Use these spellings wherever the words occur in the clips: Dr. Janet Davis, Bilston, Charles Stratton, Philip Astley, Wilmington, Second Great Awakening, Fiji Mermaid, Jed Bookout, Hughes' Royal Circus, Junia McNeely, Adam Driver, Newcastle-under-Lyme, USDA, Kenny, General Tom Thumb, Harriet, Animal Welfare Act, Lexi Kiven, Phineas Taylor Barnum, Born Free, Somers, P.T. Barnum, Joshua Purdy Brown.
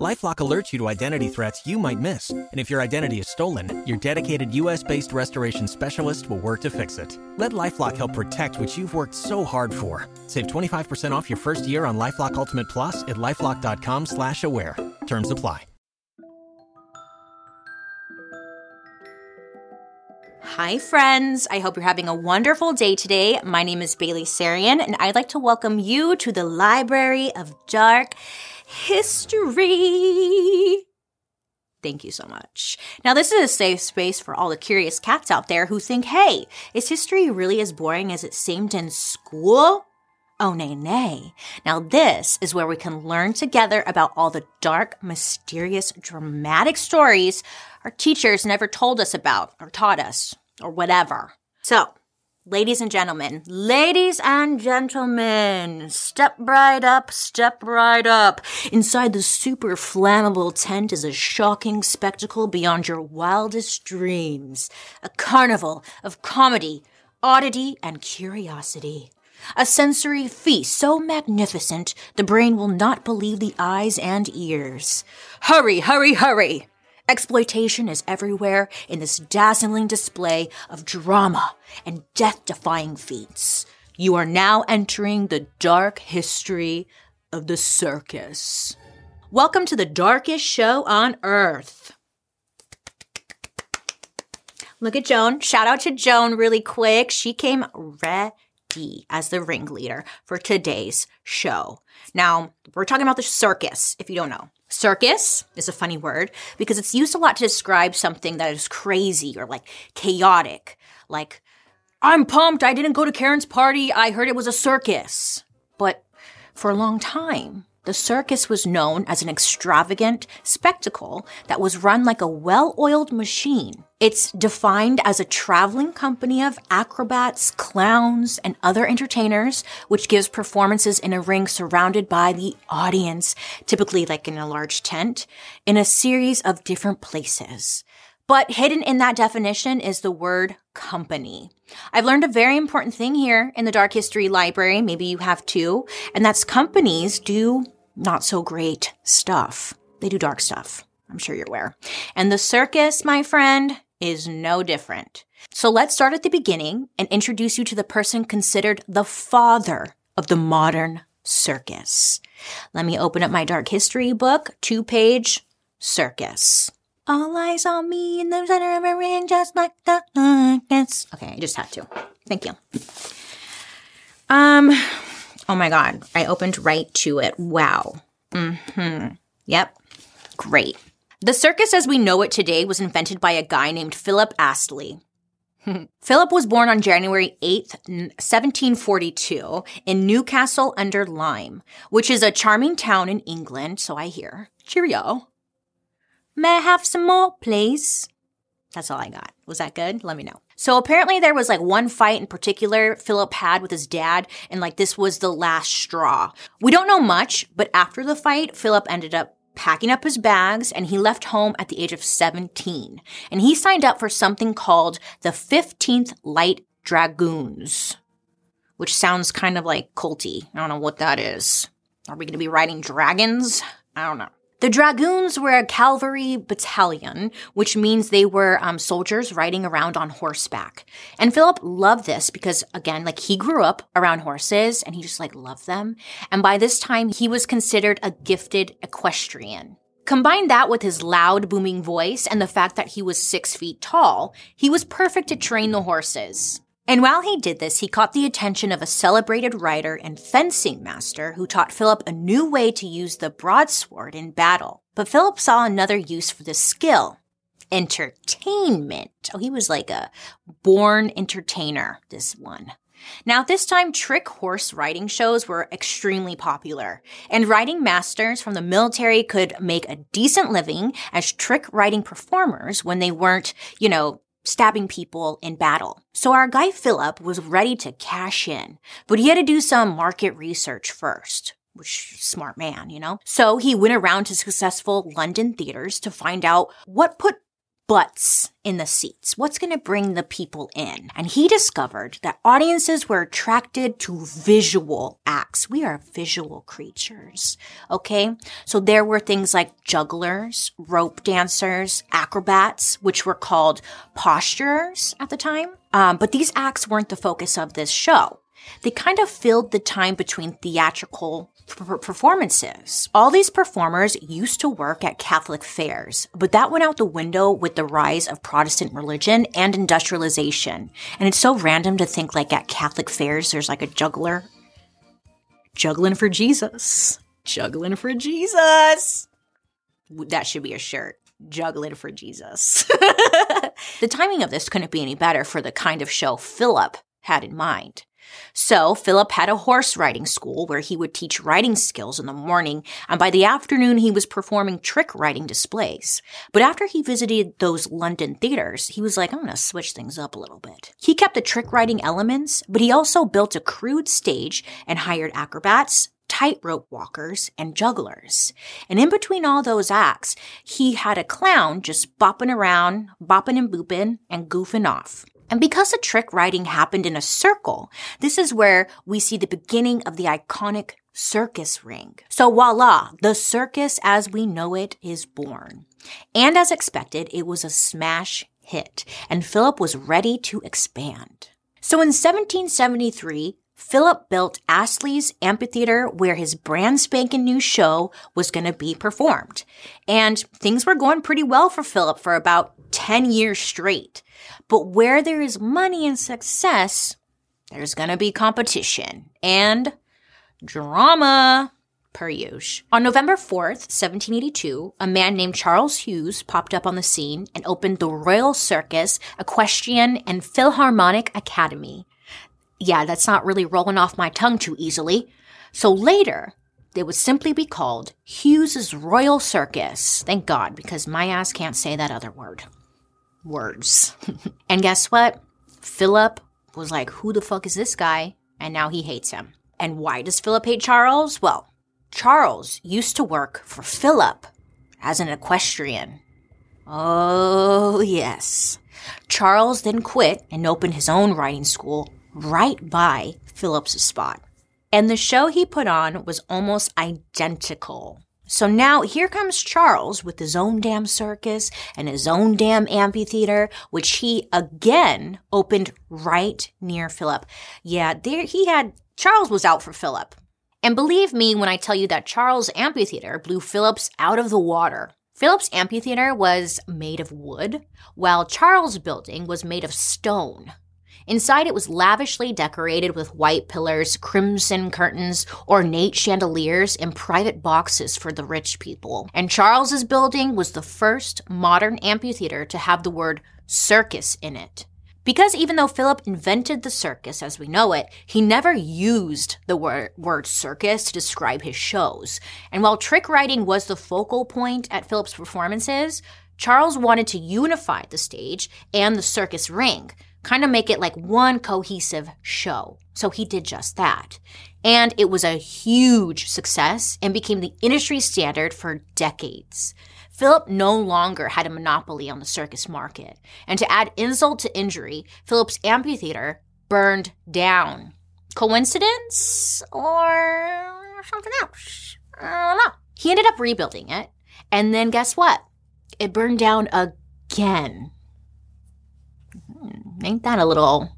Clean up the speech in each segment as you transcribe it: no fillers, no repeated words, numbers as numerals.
LifeLock alerts you to identity threats you might miss. And if your identity is stolen, your dedicated U.S.-based restoration specialist will work to fix it. Let LifeLock help protect what you've worked so hard for. Save 25% off your first year on LifeLock Ultimate Plus at LifeLock.com/aware. Terms apply. Hi, friends. I hope you're having a wonderful day today. My name is Bailey Sarian, and I'd like to welcome you to the Library of Dark History. Thank you so much. Now, this is a safe space for all the curious cats out there who think, hey, is history really as boring as it seemed in school? Oh, nay, nay. Now, this is where we can learn together about all the dark, mysterious, dramatic stories our teachers never told us about or taught us or whatever. So, ladies and gentlemen, step right up. Inside the super flammable tent is a shocking spectacle beyond your wildest dreams. A carnival of comedy, oddity, and curiosity. A sensory feast so magnificent, the brain will not believe the eyes and ears. Hurry! Exploitation is everywhere in this dazzling display of drama and death-defying feats. You are now entering the dark history of the circus. Welcome to the darkest show on earth. Look at Joan. Shout out to Joan really quick. She came ready as the ringleader for today's show. Now, we're talking about the circus, if you don't know. Circus is a funny word because it's used a lot to describe something that is crazy or like chaotic. Like, I'm pumped. I didn't go to Karen's party. I heard it was a circus. But for a long time, the circus was known as an extravagant spectacle that was run like a well-oiled machine. It's defined as a traveling company of acrobats, clowns, and other entertainers, which gives performances in a ring surrounded by the audience, typically like in a large tent, in a series of different places. But hidden in that definition is the word company. I've learned a very important thing here in the Dark History Library, maybe you have too, and that's companies do not so great stuff. They do dark stuff. I'm sure you're aware. And the circus, my friend, is no different. So let's start at the beginning and introduce you to the person considered the father of the modern circus. Let me open up my Dark History book, 2-page circus. All eyes on me in the center of a ring, just like the circus. Okay, I just had to. Thank you. Oh my God, I opened right to it. Wow. Yep. Great. The circus as we know it today was invented by a guy named Philip Astley. Philip was born on January 8th, 1742 in Newcastle-under-Lyme, which is a charming town in England, so I hear. Cheerio. May I have some more, please? That's all I got. Was that good? Let me know. So apparently there was like one fight in particular Philip had with his dad, and like this was the last straw. We don't know much, but after the fight, Philip ended up packing up his bags and he left home at the age of 17. And he signed up for something called the 15th Light Dragoons, which sounds kind of like culty. I don't know what that is. Are we going to be riding dragons? I don't know. The Dragoons were a cavalry battalion, which means they were soldiers riding around on horseback. And Philip loved this because, again, like he grew up around horses and he just like loved them. And by this time, he was considered a gifted equestrian. Combine that with his loud, booming voice and the fact that he was 6 feet tall, he was perfect to train the horses. And while he did this, he caught the attention of a celebrated rider and fencing master who taught Philip a new way to use the broadsword in battle. But Philip saw another use for this skill. Entertainment. Oh, he was like a born entertainer, this one. Now, at this time, trick horse riding shows were extremely popular, and riding masters from the military could make a decent living as trick riding performers when they weren't, stabbing people in battle. So our guy Philip was ready to cash in, but he had to do some market research first. Smart man, you know? So he went around to successful London theaters to find out what put butts in the seats. What's going to bring the people in? And he discovered that audiences were attracted to visual acts. We are visual creatures, okay? So there were things like jugglers, rope dancers, acrobats, which were called posturers at the time. But these acts weren't the focus of this show. They kind of filled the time between theatrical performances. All these performers used to work at Catholic fairs, but that went out the window with the rise of Protestant religion and industrialization. And it's so random to think like at Catholic fairs, there's like a juggler juggling for Jesus. Juggling for Jesus. That should be a shirt. Juggling for Jesus. The timing of this couldn't be any better for the kind of show Philip had in mind. So Philip had a horse riding school where he would teach riding skills in the morning, and by the afternoon he was performing trick riding displays. But after he visited those London theaters, he was like, I'm going to switch things up a little bit. He kept the trick riding elements, but he also built a crude stage and hired acrobats, tightrope walkers, and jugglers. And in between all those acts, he had a clown just bopping around, bopping and booping, and goofing off. And because the trick riding happened in a circle, this is where we see the beginning of the iconic circus ring. So voila, the circus as we know it is born. And as expected, it was a smash hit, and Philip was ready to expand. So in 1773, Philip built Astley's Amphitheater where his brand spanking new show was going to be performed. And things were going pretty well for Philip for about 10 years straight. But where there is money and success, there's going to be competition and drama. Per usual. On November 4th, 1782, a man named Charles Hughes popped up on the scene and opened the Royal Circus, Equestrian and Philharmonic Academy. Yeah, that's not really rolling off my tongue too easily. So later, it would simply be called Hughes' Royal Circus. Thank God, because my ass can't say that other word. Words. And guess what? Philip was like, who the fuck is this guy? And now he hates him. And why does Philip hate Charles? Well, Charles used to work for Philip as an equestrian. Oh, yes. Charles then quit and opened his own riding school right by Philip's spot. And the show he put on was almost identical. So now here comes Charles with his own damn circus and his own damn amphitheater, which he again opened right near Philip. Yeah, Charles was out for Philip. And believe me when I tell you that Charles' amphitheater blew Philip's out of the water. Philip's amphitheater was made of wood, while Charles' building was made of stone. Inside, it was lavishly decorated with white pillars, crimson curtains, ornate chandeliers, and private boxes for the rich people. And Charles's building was the first modern amphitheater to have the word circus in it. Because even though Philip invented the circus as we know it, he never used the word circus to describe his shows. And while trick riding was the focal point at Philip's performances, Charles wanted to unify the stage and the circus ring, kind of make it like one cohesive show. So he did just that. And it was a huge success and became the industry standard for decades. Philip no longer had a monopoly on the circus market. And to add insult to injury, Philip's amphitheater burned down. Coincidence or something else? I don't know. He ended up rebuilding it. And then guess what? It burned down again. Ain't that a little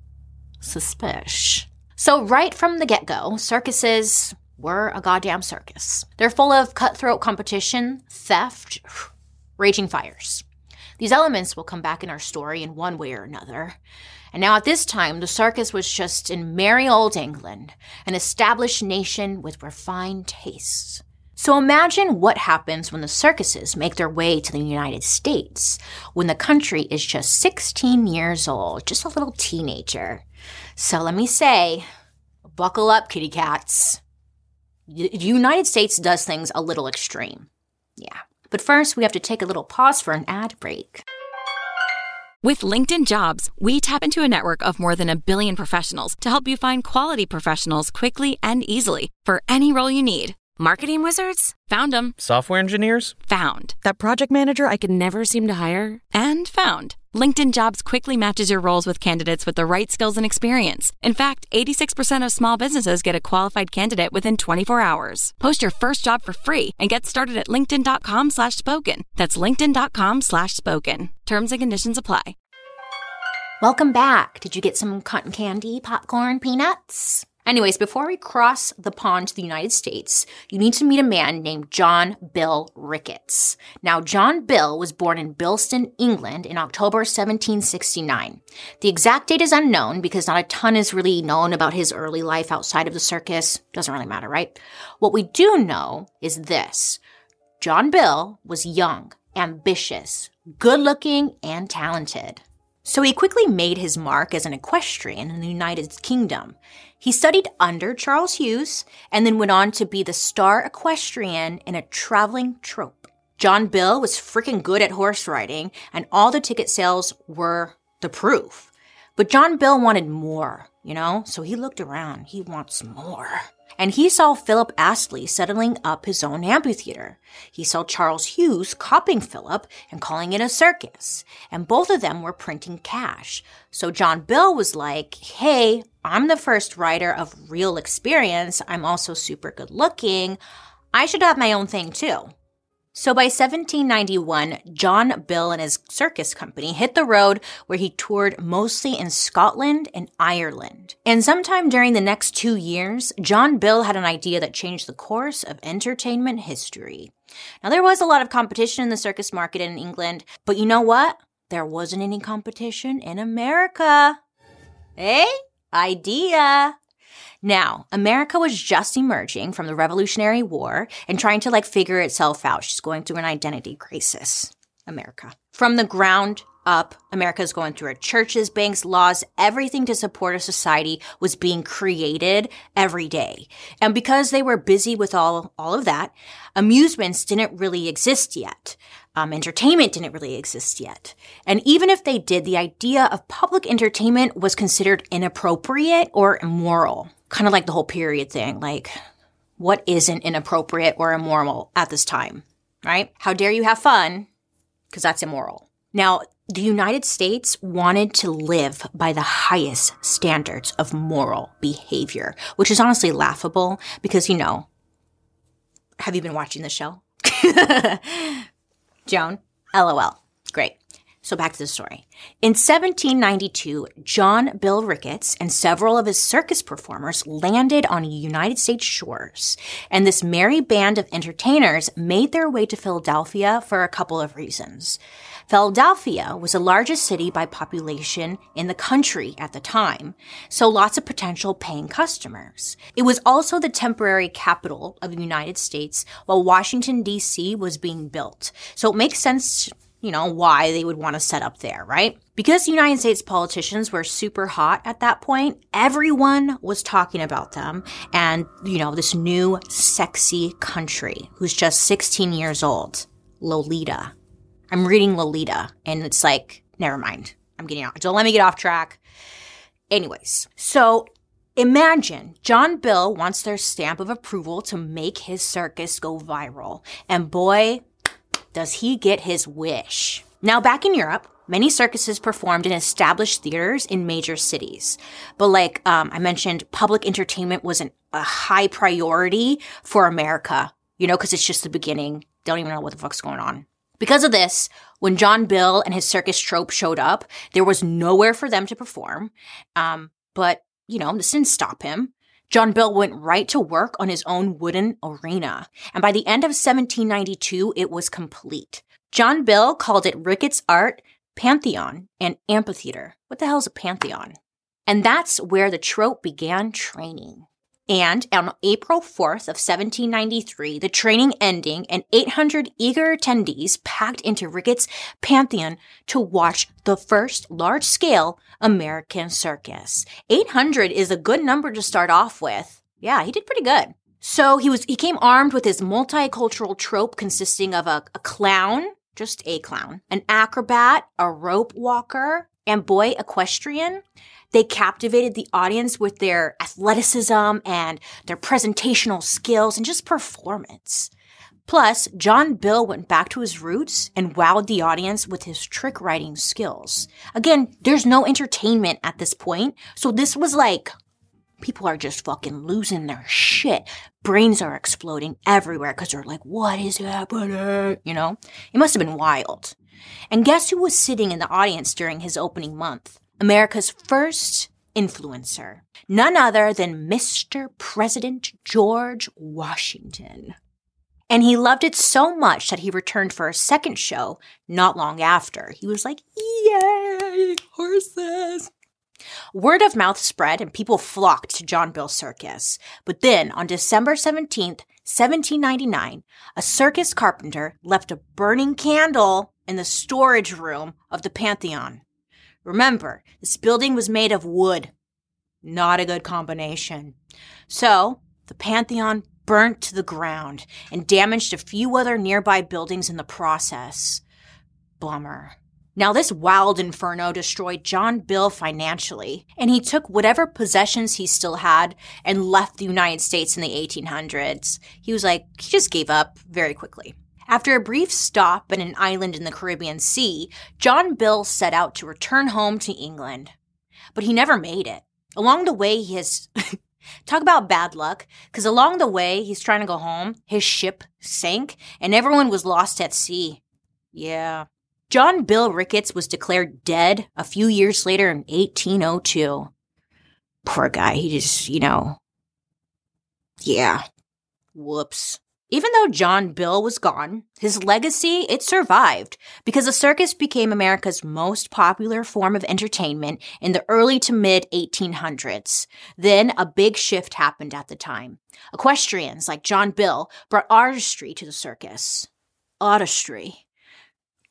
suspicious? So right from the get-go, circuses were a goddamn circus. They're full of cutthroat competition, theft, raging fires. These elements will come back in our story in one way or another. And now at this time, the circus was just in merry old England, an established nation with refined tastes. So imagine what happens when the circuses make their way to the United States, when the country is just 16 years old, just a little teenager. So let me say, buckle up, kitty cats. The United States does things a little extreme. Yeah. But first, we have to take a little pause for an ad break. With LinkedIn Jobs, we tap into a network of more than a billion professionals to help you find quality professionals quickly and easily for any role you need. Marketing wizards? Found them. Software engineers? Found. That project manager I could never seem to hire? And found. LinkedIn Jobs quickly matches your roles with candidates with the right skills and experience. In fact, 86% of small businesses get a qualified candidate within 24 hours. Post your first job for free and get started at linkedin.com/spoken. That's linkedin.com/spoken. Terms and conditions apply. Welcome back. Did you get some cotton candy, popcorn, peanuts? Anyways, before we cross the pond to the United States, you need to meet a man named John Bill Ricketts. Now, John Bill was born in Bilston, England in October 1769. The exact date is unknown because not a ton is really known about his early life outside of the circus. Doesn't really matter, right? What we do know is this. John Bill was young, ambitious, good-looking, and talented. So he quickly made his mark as an equestrian in the United Kingdom. He studied under Charles Hughes and then went on to be the star equestrian in a traveling troupe. John Bill was freaking good at horse riding, and all the ticket sales were the proof. But John Bill wanted more, you know? So he looked around. He wants more. And he saw Philip Astley settling up his own amphitheater. He saw Charles Hughes copying Philip and calling it a circus. And both of them were printing cash. So John Bill was like, hey, I'm the first writer of real experience. I'm also super good looking. I should have my own thing too. So by 1791, John Bill and his circus company hit the road where he toured mostly in Scotland and Ireland. And sometime during the next 2 years, John Bill had an idea that changed the course of entertainment history. Now, there was a lot of competition in the circus market in England, but you know what? There wasn't any competition in America. Eh? Idea. Now, America was just emerging from the Revolutionary War and trying to figure itself out. She's going through an identity crisis, America. From the ground up, America's going through her churches, banks, laws, everything to support a society was being created every day. And because they were busy with all of that, amusements didn't really exist yet. Entertainment didn't really exist yet. And even if they did, the idea of public entertainment was considered inappropriate or immoral. Kind of like the whole period thing. What isn't inappropriate or immoral at this time, right? How dare you have fun? Because that's immoral. Now, the United States wanted to live by the highest standards of moral behavior, which is honestly laughable because, have you been watching the show? Joan? LOL. Great. So back to the story. In 1792, John Bill Ricketts and several of his circus performers landed on United States shores, and this merry band of entertainers made their way to Philadelphia for a couple of reasons. Philadelphia was the largest city by population in the country at the time, so lots of potential paying customers. It was also the temporary capital of the United States while Washington, D.C. was being built, so it makes sense why they would want to set up there, right? Because United States politicians were super hot at that point, everyone was talking about them and, this new sexy country who's just 16 years old, Lolita. I'm reading Lolita and it's never mind. I'm getting off. Don't let me get off track. Anyways, so imagine John Bill wants their stamp of approval to make his circus go viral. And boy, does he get his wish. Now, back in Europe, many circuses performed in established theaters in major cities. But I mentioned, public entertainment wasn't a high priority for America, because it's just the beginning. Don't even know what the fuck's going on. Because of this, when John Bill and his circus troupe showed up, there was nowhere for them to perform. But this didn't stop him. John Bill went right to work on his own wooden arena, and by the end of 1792, it was complete. John Bill called it Ricketts' Art Pantheon and Amphitheater. What the hell's a pantheon? And that's where the troupe began training. And on April 4th of 1793, the training ending and 800 eager attendees packed into Ricketts' Pantheon to watch the first large-scale American circus. 800 is a good number to start off with. Yeah, he did pretty good. So he came armed with his multicultural troupe consisting of a clown, just a clown, an acrobat, a rope walker, and boy equestrian, they captivated the audience with their athleticism and their presentational skills and just performance. Plus, John Bill went back to his roots and wowed the audience with his trick riding skills. Again, there's no entertainment at this point, so this was like, people are just fucking losing their shit. Brains are exploding everywhere because they're like, what is happening? You know? It must have been wild. And guess who was sitting in the audience during his opening month? America's first influencer. None other than Mr. President George Washington. And he loved it so much that he returned for a second show not long after. He was like, yay, horses. Word of mouth spread and people flocked to John Bill's circus. But then on December 17th, 1799, a circus carpenter left a burning candle in the storage room of the Pantheon. Remember, this building was made of wood. Not a good combination. So the Pantheon burnt to the ground and damaged a few other nearby buildings in the process. Bummer. Now, this wild inferno destroyed John Bill financially, and he took whatever possessions he still had and left the United States in the 1800s. He was like, he just gave up very quickly. After a brief stop at an island in the Caribbean Sea, John Bill set out to return home to England. But he never made it. Along the way, talk about bad luck, because along the way he's trying to go home, his ship sank, and everyone was lost at sea. Yeah. John Bill Ricketts was declared dead a few years later in 1802. Poor guy. He just, yeah. Whoops. Even though John Bill was gone, his legacy, it survived, because the circus became America's most popular form of entertainment in the early to mid-1800s. Then a big shift happened at the time. Equestrians like John Bill brought artistry to the circus. Artistry.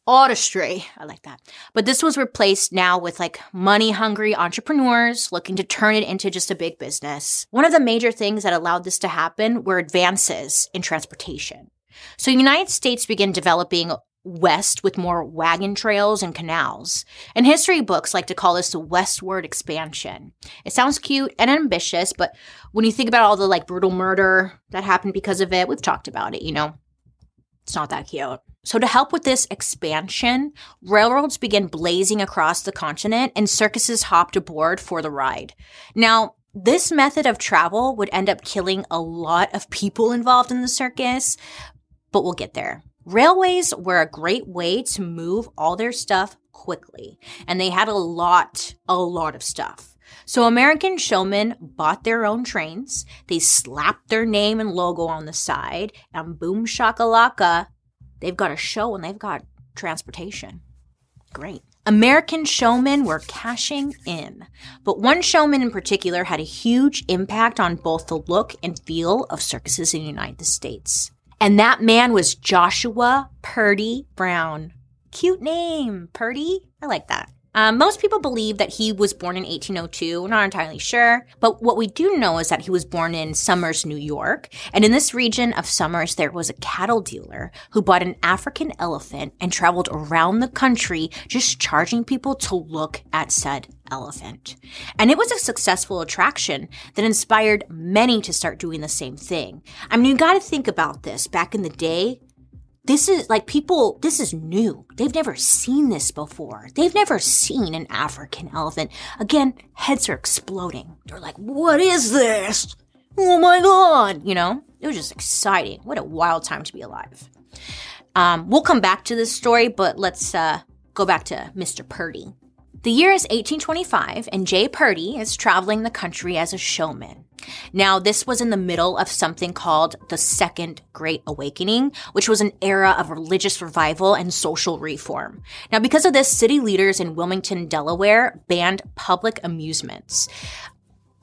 I like that. But this was replaced now with money-hungry entrepreneurs looking to turn it into just a big business. One of the major things that allowed this to happen were advances in transportation. So the United States began developing west with more wagon trails and canals. And history books like to call this the westward expansion. It sounds cute and ambitious, but when you think about all the brutal murder that happened because of it, we've talked about it, It's not that cute. So to help with this expansion, railroads began blazing across the continent and circuses hopped aboard for the ride. Now, this method of travel would end up killing a lot of people involved in the circus, but we'll get there. Railways were a great way to move all their stuff quickly, and they had a lot of stuff. So American showmen bought their own trains, they slapped their name and logo on the side, and boom shakalaka, they've got a show and they've got transportation. Great. American showmen were cashing in. But one showman in particular had a huge impact on both the look and feel of circuses in the United States. And that man was Joshua Purdy Brown. Cute name, Purdy. I like that. Most people believe that he was born in 1802. We're not entirely sure. But what we do know is that he was born in Somers, New York. And in this region of Somers, there was a cattle dealer who bought an African elephant and traveled around the country just charging people to look at said elephant. And it was a successful attraction that inspired many to start doing the same thing. I mean, you got to think about this. Back in the day, this is new. They've never seen this before. They've never seen an African elephant. Again, heads are exploding. They're like, what is this? Oh my God. It was just exciting. What a wild time to be alive. We'll come back to this story, but let's go back to Mr. Purdy. The year is 1825, and J. Purdy is traveling the country as a showman. Now, this was in the middle of something called the Second Great Awakening, which was an era of religious revival and social reform. Now, because of this, city leaders in Wilmington, Delaware, banned public amusements.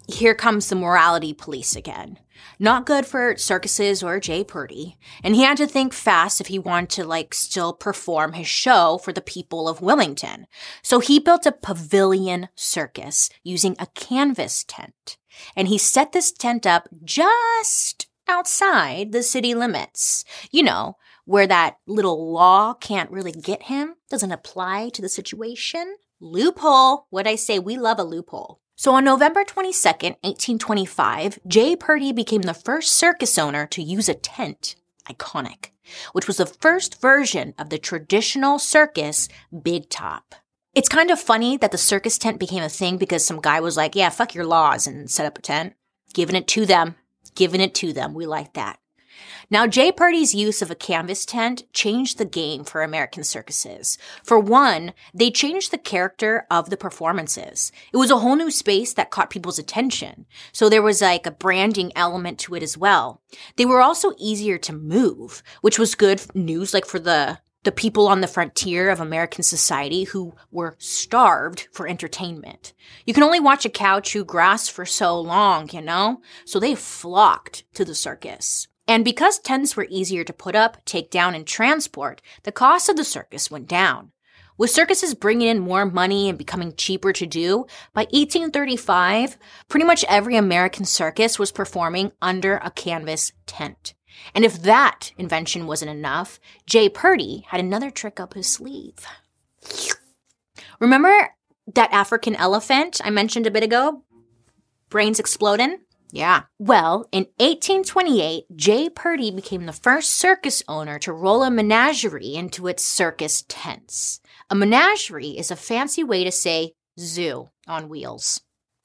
Here comes the morality police again. Not good for circuses or J. Purdy. And he had to think fast if he wanted to still perform his show for the people of Wilmington. So he built a pavilion circus using a canvas tent. And he set this tent up just outside the city limits. Where that little law can't really get him, doesn't apply to the situation. Loophole. What'd I say? We love a loophole. So on November 22nd, 1825, J. Purdy became the first circus owner to use a tent, iconic, which was the first version of the traditional circus big top. It's kind of funny that the circus tent became a thing because some guy was like, yeah, fuck your laws, and set up a tent. Giving it to them. We like that. Now, J. Purdy's use of a canvas tent changed the game for American circuses. For one, they changed the character of the performances. It was a whole new space that caught people's attention. So there was like a branding element to it as well. They were also easier to move, which was good news, like for the people on the frontier of American society who were starved for entertainment. You can only watch a cow chew grass for so long, you know? So they flocked to the circus. And because tents were easier to put up, take down, and transport, the cost of the circus went down. With circuses bringing in more money and becoming cheaper to do, by 1835, pretty much every American circus was performing under a canvas tent. And if that invention wasn't enough, J. Purdy had another trick up his sleeve. Remember that African elephant I mentioned a bit ago? Brains exploding? Yeah. Well, in 1828, J. Purdy became the first circus owner to roll a menagerie into its circus tents. A menagerie is a fancy way to say zoo on wheels.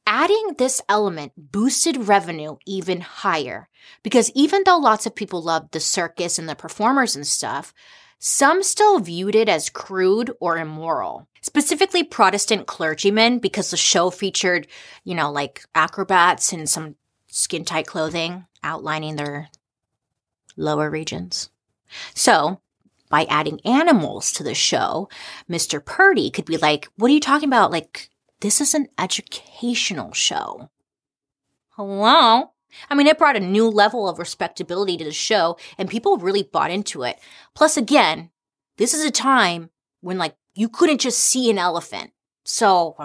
Adding this element boosted revenue even higher because even though lots of people loved the circus and the performers and stuff, some still viewed it as crude or immoral. Specifically Protestant clergymen, because the show featured, like acrobats in some skin-tight clothing outlining their lower regions. So, by adding animals to the show, Mr. Purdy could be like, what are you talking about? Like, this is an educational show. Hello? I mean, it brought a new level of respectability to the show, and people really bought into it. Plus, again, this is a time when, you couldn't just see an elephant. So,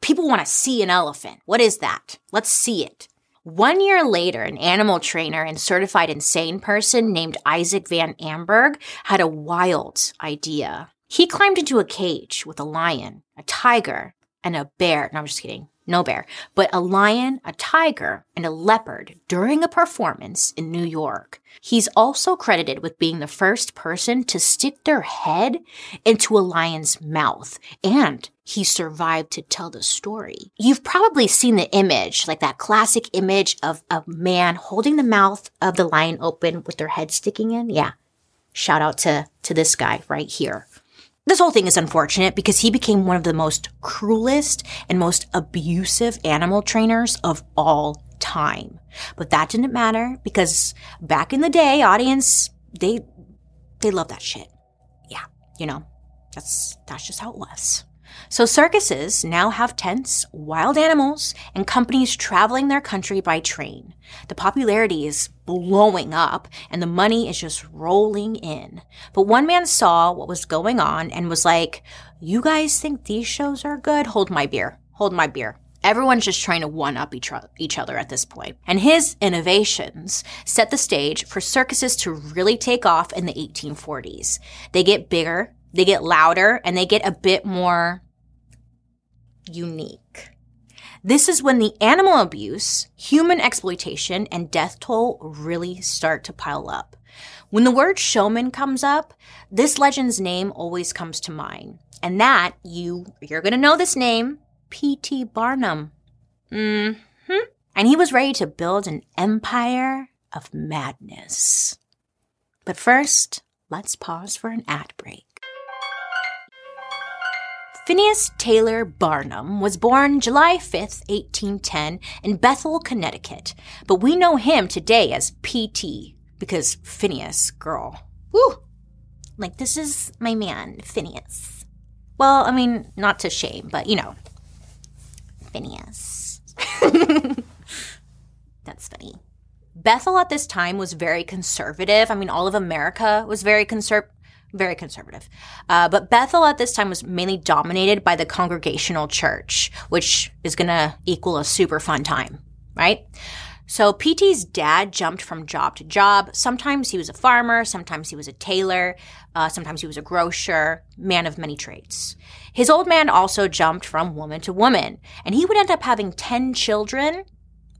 people want to see an elephant. What is that? Let's see it. 1 year later, an animal trainer and certified insane person named Isaac Van Amberg had a wild idea. He climbed into a cage with a lion, a tiger, and a bear. No, I'm just kidding. No bear. But a lion, a tiger, and a leopard during a performance in New York. He's also credited with being the first person to stick their head into a lion's mouth. And he survived to tell the story. You've probably seen the image, like that classic image of a man holding the mouth of the lion open with their head sticking in. Yeah. Shout out to this guy right here. This whole thing is unfortunate because he became one of the most cruelest and most abusive animal trainers of all time. But that didn't matter because back in the day, audience, they love that shit. Yeah, that's just how it was. So circuses now have tents, wild animals, and companies traveling their country by train. The popularity is blowing up, and the money is just rolling in. But one man saw what was going on and was like, you guys think these shows are good? Hold my beer. Everyone's just trying to one-up each other at this point. And his innovations set the stage for circuses to really take off in the 1840s. They get bigger, they get louder, and they get a bit more unique. This is when the animal abuse, human exploitation, and death toll really start to pile up. When the word showman comes up, this legend's name always comes to mind. And that, you're going to know this name, P.T. Barnum. Mm-hmm. And he was ready to build an empire of madness. But first, let's pause for an ad break. Phineas Taylor Barnum was born July 5th, 1810 in Bethel, Connecticut, but we know him today as P.T. because Phineas, girl. Woo! This is my man, Phineas. Well, not to shame, but Phineas. That's funny. Bethel at this time was very conservative. All of America was very conservative. But Bethel at this time was mainly dominated by the Congregational Church, which is going to equal a super fun time, right? So PT's dad jumped from job to job. Sometimes he was a farmer, sometimes he was a tailor, sometimes he was a grocer, man of many trades. His old man also jumped from woman to woman, and he would end up having 10 children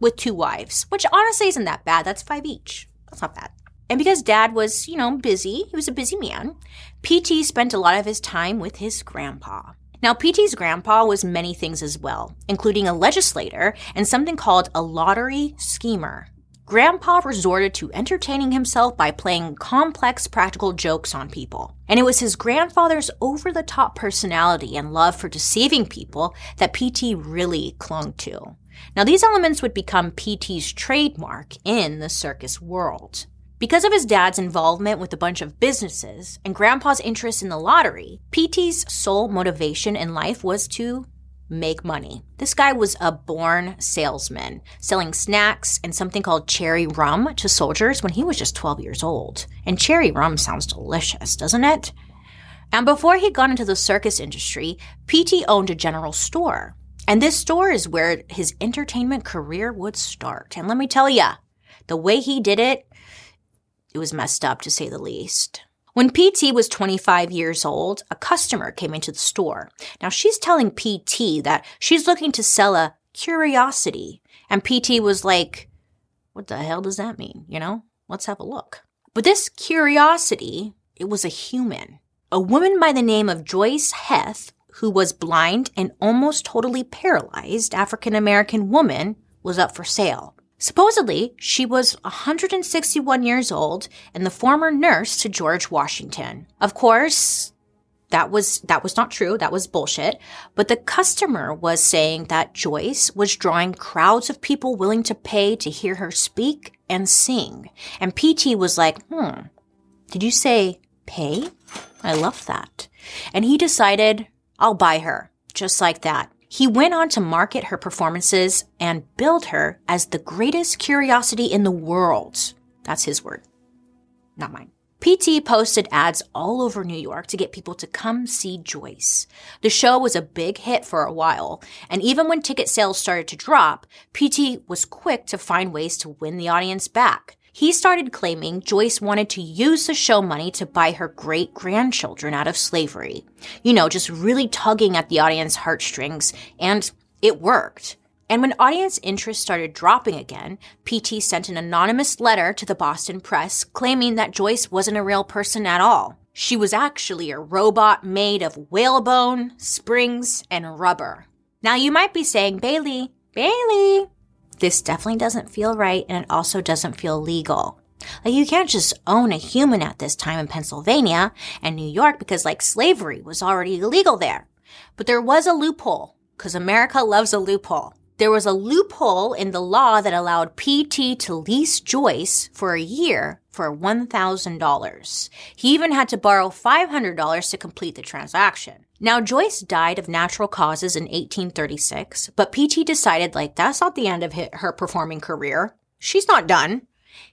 with 2 wives, which honestly isn't that bad. That's 5 each. That's not bad. And because dad was, busy, he was a busy man, PT spent a lot of his time with his grandpa. Now, PT's grandpa was many things as well, including a legislator and something called a lottery schemer. Grandpa resorted to entertaining himself by playing complex practical jokes on people. And it was his grandfather's over-the-top personality and love for deceiving people that PT really clung to. Now, these elements would become PT's trademark in the circus world. Because of his dad's involvement with a bunch of businesses and grandpa's interest in the lottery, PT's sole motivation in life was to make money. This guy was a born salesman, selling snacks and something called cherry rum to soldiers when he was just 12 years old. And cherry rum sounds delicious, doesn't it? And before he got into the circus industry, PT owned a general store. And this store is where his entertainment career would start. And let me tell you, the way he did it, it was messed up, to say the least. When PT was 25 years old, a customer came into the store. Now, she's telling PT that she's looking to sell a curiosity. And PT was like, what the hell does that mean? Let's have a look. But this curiosity, it was a human. A woman by the name of Joyce Heth, who was blind and almost totally paralyzed African-American woman, was up for sale. Supposedly, she was 161 years old and the former nurse to George Washington. Of course, that was not true. That was bullshit. But the customer was saying that Joyce was drawing crowds of people willing to pay to hear her speak and sing. And PT was like, did you say pay? I love that. And he decided, I'll buy her, just like that. He went on to market her performances and build her as the greatest curiosity in the world. That's his word, not mine. PT posted ads all over New York to get people to come see Joyce. The show was a big hit for a while, and even when ticket sales started to drop, PT was quick to find ways to win the audience back. He started claiming Joyce wanted to use the show money to buy her great-grandchildren out of slavery. Just really tugging at the audience heartstrings, and it worked. And when audience interest started dropping again, PT sent an anonymous letter to the Boston Press claiming that Joyce wasn't a real person at all. She was actually a robot made of whalebone, springs, and rubber. Now you might be saying, Bailey, this definitely doesn't feel right, and it also doesn't feel legal. You can't just own a human at this time in Pennsylvania and New York because, slavery was already illegal there. But there was a loophole, because America loves a loophole. There was a loophole in the law that allowed PT to lease Joyce for a year for $1,000. He even had to borrow $500 to complete the transaction. Now, Joyce died of natural causes in 1836, but PT decided, that's not the end of her performing career. She's not done.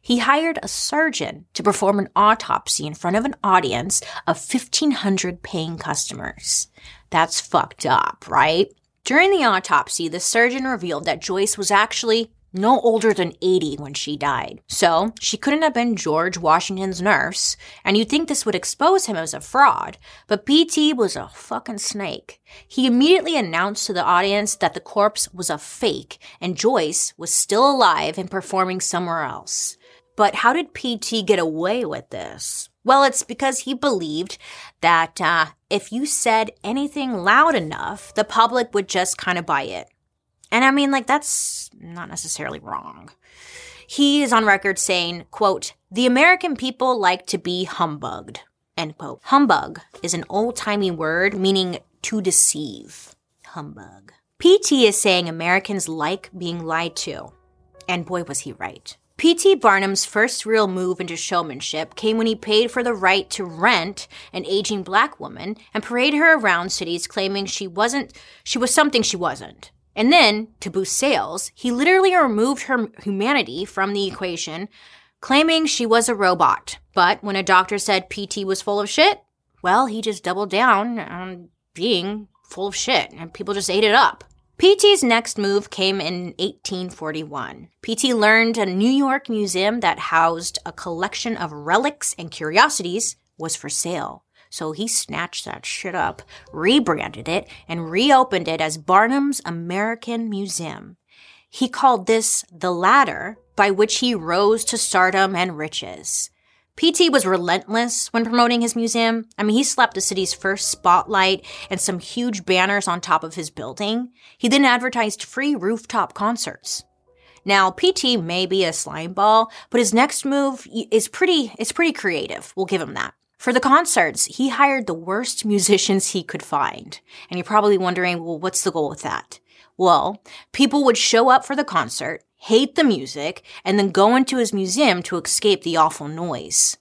He hired a surgeon to perform an autopsy in front of an audience of 1,500 paying customers. That's fucked up, right? During the autopsy, the surgeon revealed that Joyce was actually no older than 80 when she died. So she couldn't have been George Washington's nurse, and you'd think this would expose him as a fraud, but PT was a fucking snake. He immediately announced to the audience that the corpse was a fake, and Joyce was still alive and performing somewhere else. But how did PT get away with this? Well, it's because he believed that if you said anything loud enough, the public would just kind of buy it. And I mean, that's not necessarily wrong. He is on record saying, quote, "The American people like to be humbugged," end quote. Humbug is an old-timey word meaning to deceive. Humbug. PT is saying Americans like being lied to. And boy, was he right. P.T. Barnum's first real move into showmanship came when he paid for the right to rent an aging black woman and parade her around cities claiming she was something she wasn't. And then, to boost sales, he literally removed her humanity from the equation, claiming she was a robot. But when a doctor said P.T. was full of shit, he just doubled down on being full of shit, and people just ate it up. P.T.'s next move came in 1841. P.T. learned a New York museum that housed a collection of relics and curiosities was for sale. So he snatched that shit up, rebranded it, and reopened it as Barnum's American Museum. He called this the ladder by which he rose to stardom and riches. P.T. was relentless when promoting his museum. I mean, he slapped the city's first spotlight and some huge banners on top of his building. He then advertised free rooftop concerts. Now, P.T. may be a slime ball, but his next move is pretty creative. We'll give him that. For the concerts, he hired the worst musicians he could find. And you're probably wondering, well, what's the goal with that? Well, people would show up for the concert, hate the music, and then go into his museum to escape the awful noise.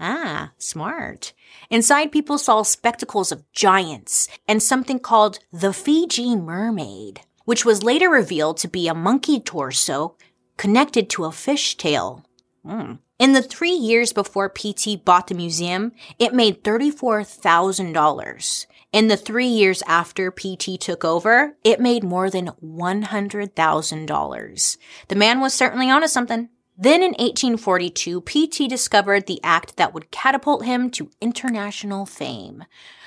Ah, smart. Inside, people saw spectacles of giants and something called the Fiji Mermaid, which was later revealed to be a monkey torso connected to a fish tail. In the 3 years before P.T. bought the museum, it made $34,000. In the 3 years after P.T. took over, it made more than $100,000. The man was certainly onto something. Then in 1842, P.T. discovered the act that would catapult him to international fame.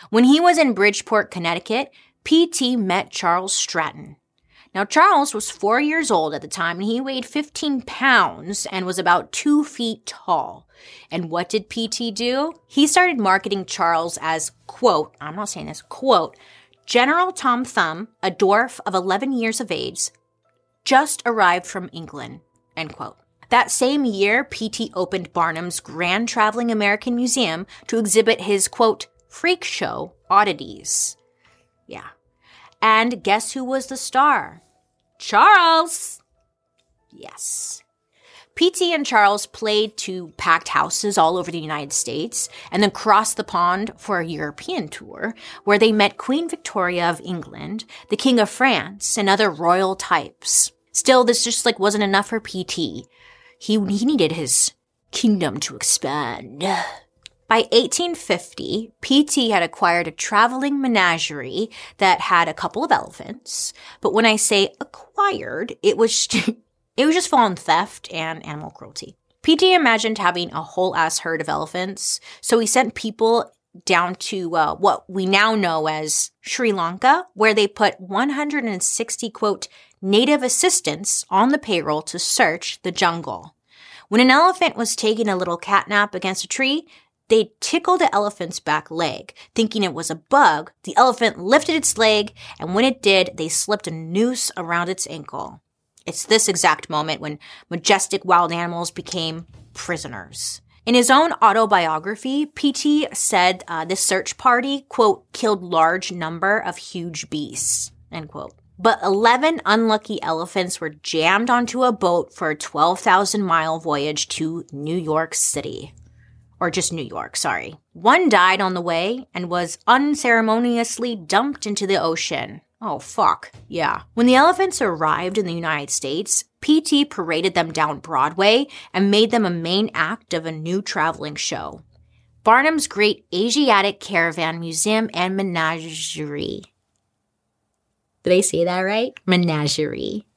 When he was in Bridgeport, Connecticut, P.T. met Charles Stratton. Now, Charles was 4 years old at the time, and he weighed 15 pounds and was about 2 feet tall. And what did P.T. do? He started marketing Charles as, quote, I'm not saying this, quote, General Tom Thumb, a dwarf of 11 years of age, just arrived from England, end quote. That same year, P.T. opened Barnum's Grand Traveling American Museum to exhibit his, quote, freak show oddities. Yeah. And guess who was the star? Charles! Yes. P.T. and Charles played to packed houses all over the United States and then crossed the pond for a European tour where they met Queen Victoria of England, the King of France, and other royal types. Still, this just wasn't enough for P.T. He needed his kingdom to expand. By 1850, P.T. had acquired a traveling menagerie that had a couple of elephants. But when I say acquired, it was just full on theft and animal cruelty. P.T. imagined having a whole ass herd of elephants, so he sent people down to what we now know as Sri Lanka, where they put 160, quote, native assistants on the payroll to search the jungle. When an elephant was taking a little catnap against a tree, they tickled the elephant's back leg. Thinking it was a bug, the elephant lifted its leg, and when it did, they slipped a noose around its ankle. It's this exact moment when majestic wild animals became prisoners. In his own autobiography, P.T. said this search party, quote, killed large number of huge beasts, end quote. But 11 unlucky elephants were jammed onto a boat for a 12,000-mile voyage to New York City. Or just New York, sorry. One died on the way and was unceremoniously dumped into the ocean. Oh, fuck. Yeah. When the elephants arrived in the United States, P.T. paraded them down Broadway and made them a main act of a new traveling show. Barnum's Great Asiatic Caravan Museum and Menagerie. Did I say that right? Menagerie.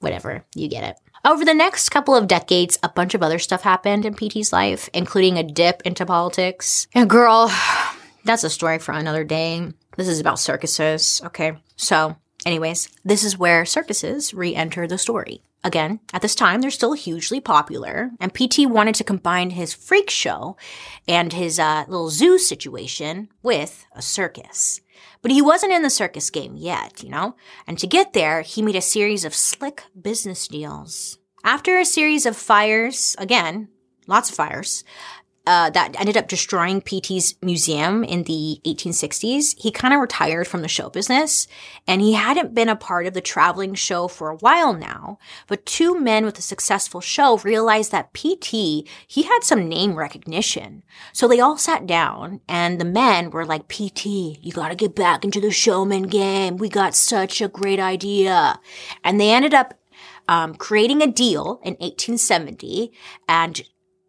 Whatever. You get it. Over the next couple of decades, a bunch of other stuff happened in P.T.'s life, including a dip into politics. And girl, that's a story for another day. This is about circuses, okay? So anyways, this is where circuses re-enter the story. Again, at this time, they're still hugely popular, and P.T. wanted to combine his freak show and his little zoo situation with a circus. But he wasn't in the circus game yet, you know? And to get there, he made a series of slick business deals. After a series of fires, again, lots of fires, that ended up destroying P.T.'s museum in the 1860s, he kind of retired from the show business, and he hadn't been a part of the traveling show for a while now, but two men with a successful show realized that P.T., he had some name recognition. So they all sat down, and the men were like, P.T., you gotta get back into the showman game. We got such a great idea. And they ended up creating a deal in 1870, and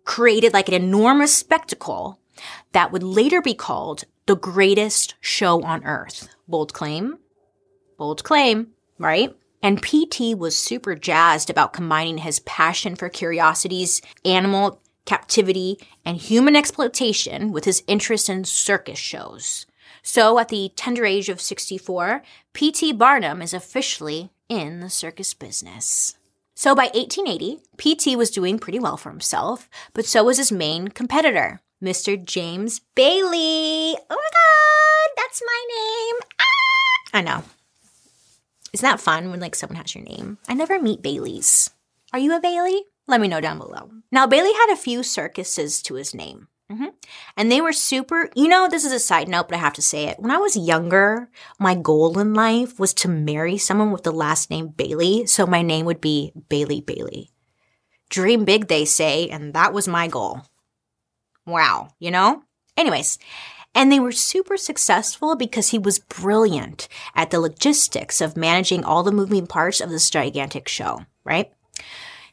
created an enormous spectacle that would later be called the greatest show on earth. Bold claim. Bold claim. right? And P.T. was super jazzed about combining his passion for curiosities, animal captivity, and human exploitation with his interest in circus shows. So at the tender age of 64, P.T. Barnum is officially in the circus business. So by 1880, P.T. was doing pretty well for himself, but so was his main competitor, Mr. James Bailey. Oh my God, that's my name. Ah! I know. Isn't that fun when, like, someone has your name? I never meet Baileys. Are you a Bailey? Let me know down below. Now, Bailey had a few circuses to his name. And they were super, you know, this is a side note, but I have to say it. When I was younger, my goal in life was to marry someone with the last name Bailey. So my name would be Bailey Bailey. Dream big, they say. And that was my goal. Wow. You know? Anyways. And they were super successful because he was brilliant at the logistics of managing all the moving parts of this gigantic show, right?